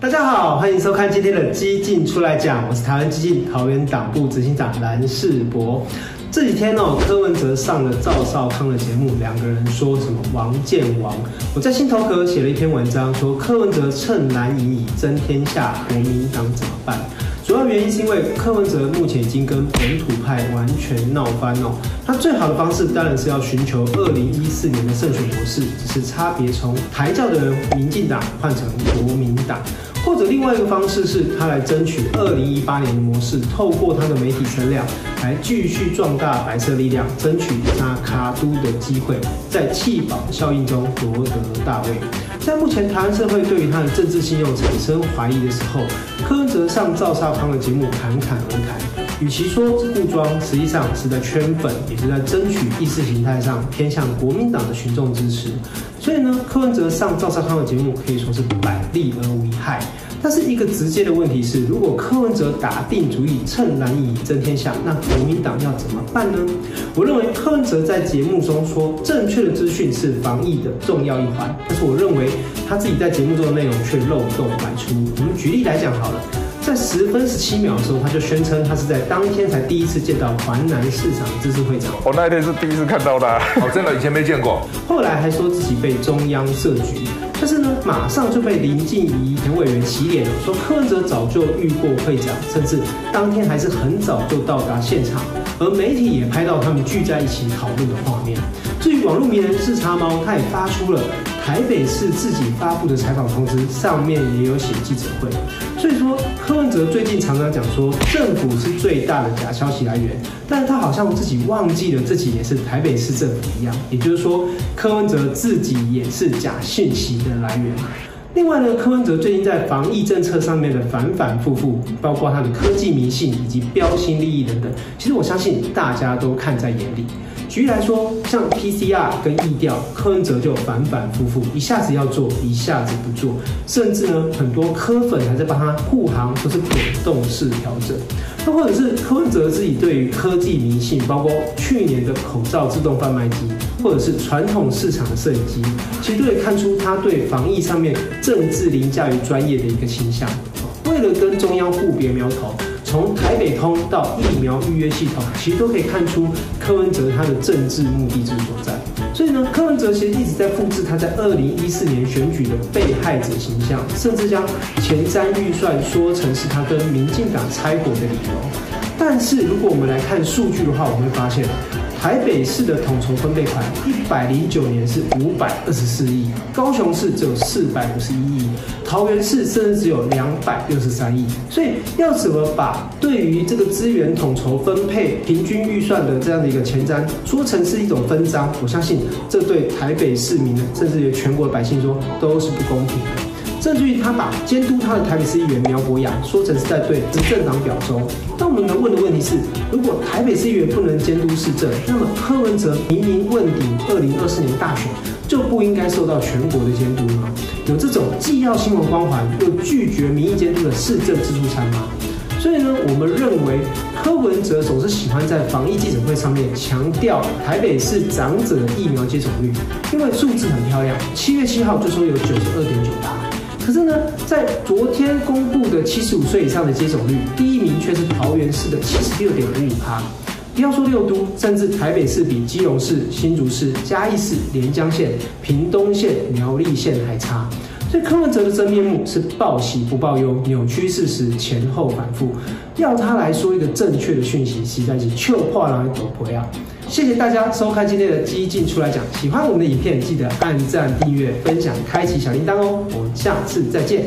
大家好，欢迎收看今天的基进出来讲，我是台湾基进桃园党部执行长蓝士博。这几天柯文哲上了赵少康的节目，两个人说什么王见王。我在新头壳写了一篇文章，说柯文哲趁蓝营以争天下，国民党怎么办？主要原因是因为柯文哲目前已经跟本土派完全闹翻他最好的方式当然是要寻求2014年的胜选模式，只是差别从抬轿的民进党换成国民党。或者另外一个方式是他来争取2018年的模式，透过他的媒体声量来继续壮大白色力量，争取他卡都的机会，在弃保效应中夺得大位。在目前台湾社会对于他的政治信用产生怀疑的时候，柯文哲上赵少康的节目侃侃而谈，与其说是故装，实际上是在圈粉，也是在争取意识形态上偏向国民党的群众支持。所以呢，柯文哲上赵少康的节目可以说是百利而无一害。但是一个直接的问题是，如果柯文哲打定主意趁蓝营争天下，那国民党要怎么办呢？我认为柯文哲在节目中说正确的资讯是防疫的重要一环，但是我认为他自己在节目中的内容却漏洞百出。我们举例来讲好了。在10分17秒的时候，他就宣称他是在当天才第一次见到环南市场自治会长。我那一天是第一次看到他，真的以前没见过。后来还说自己被中央设局，但是呢，马上就被林静怡前委员起脸，说柯文哲早就遇过会长，甚至当天还是很早就到达现场，而媒体也拍到他们聚在一起讨论的画面。至于网络名人是茶猫，他也发出了台北市自己发布的采访通知，上面也有写记者会。所以说，柯文哲最近常常讲说政府是最大的假消息来源，但他好像自己忘记了自己也是台北市政府一样，也就是说，柯文哲自己也是假讯息的来源。另外呢，柯文哲最近在防疫政策上面的反复，包括他的科技迷信以及标新立异等等，其实我相信大家都看在眼里。举例来说，像 PCR 跟疫调，柯文哲就反复，一下子要做，一下子不做，甚至呢，很多柯粉还在帮他护航，都是滚动式调整。那或者是柯文哲自己对于科技迷信，包括去年的口罩自动贩卖机，或者是传统市场的摄影机，其实都可以看出他对防疫上面政治凌驾于专业的一个倾向。为了跟中央互别苗头，从台北通到疫苗预约系统，其实都可以看出柯文哲他的政治目的之所在。所以呢，柯文哲其实一直在复制他在2014年选举的被害者形象，甚至将前瞻预算说成是他跟民进党拆伙的理由。但是如果我们来看数据的话，我们会发现台北市的统筹分配款109年是524亿，高雄市只有451亿，桃园市甚至只有263亿。所以要怎么把对于这个资源统筹分配平均预算的这样的一个前瞻说成是一种分赃，我相信这对台北市民甚至于全国的百姓说都是不公平的。甚至于他把监督他的台北市议员苗博雅说成是在对执政党表忠。那我们能问的问题是，如果台北市议员不能监督市政，那么柯文哲明明问鼎2024年大选，就不应该受到全国的监督吗？有这种既要新闻光环又拒绝民意监督的市政自助餐吗？所以呢，我们认为柯文哲总是喜欢在防疫记者会上面强调台北市长者的疫苗接种率，因为数字很漂亮，7月7号就说有92.98%。可是呢，在昨天公布的75岁以上的接种率，第一名却是桃园市的76.55%。不要说6都，甚至台北市比基隆市、新竹市、嘉义市、连江县、屏东县、苗栗县还差。所以柯文哲的真面目是报喜不报忧，扭曲事实，前后反复。要他来说一个正确的讯息，实在是笑破人的肚皮啊！谢谢大家收看今天的基进出来讲，喜欢我们的影片记得按赞、订阅、分享、开启小铃铛哦！我们下次再见。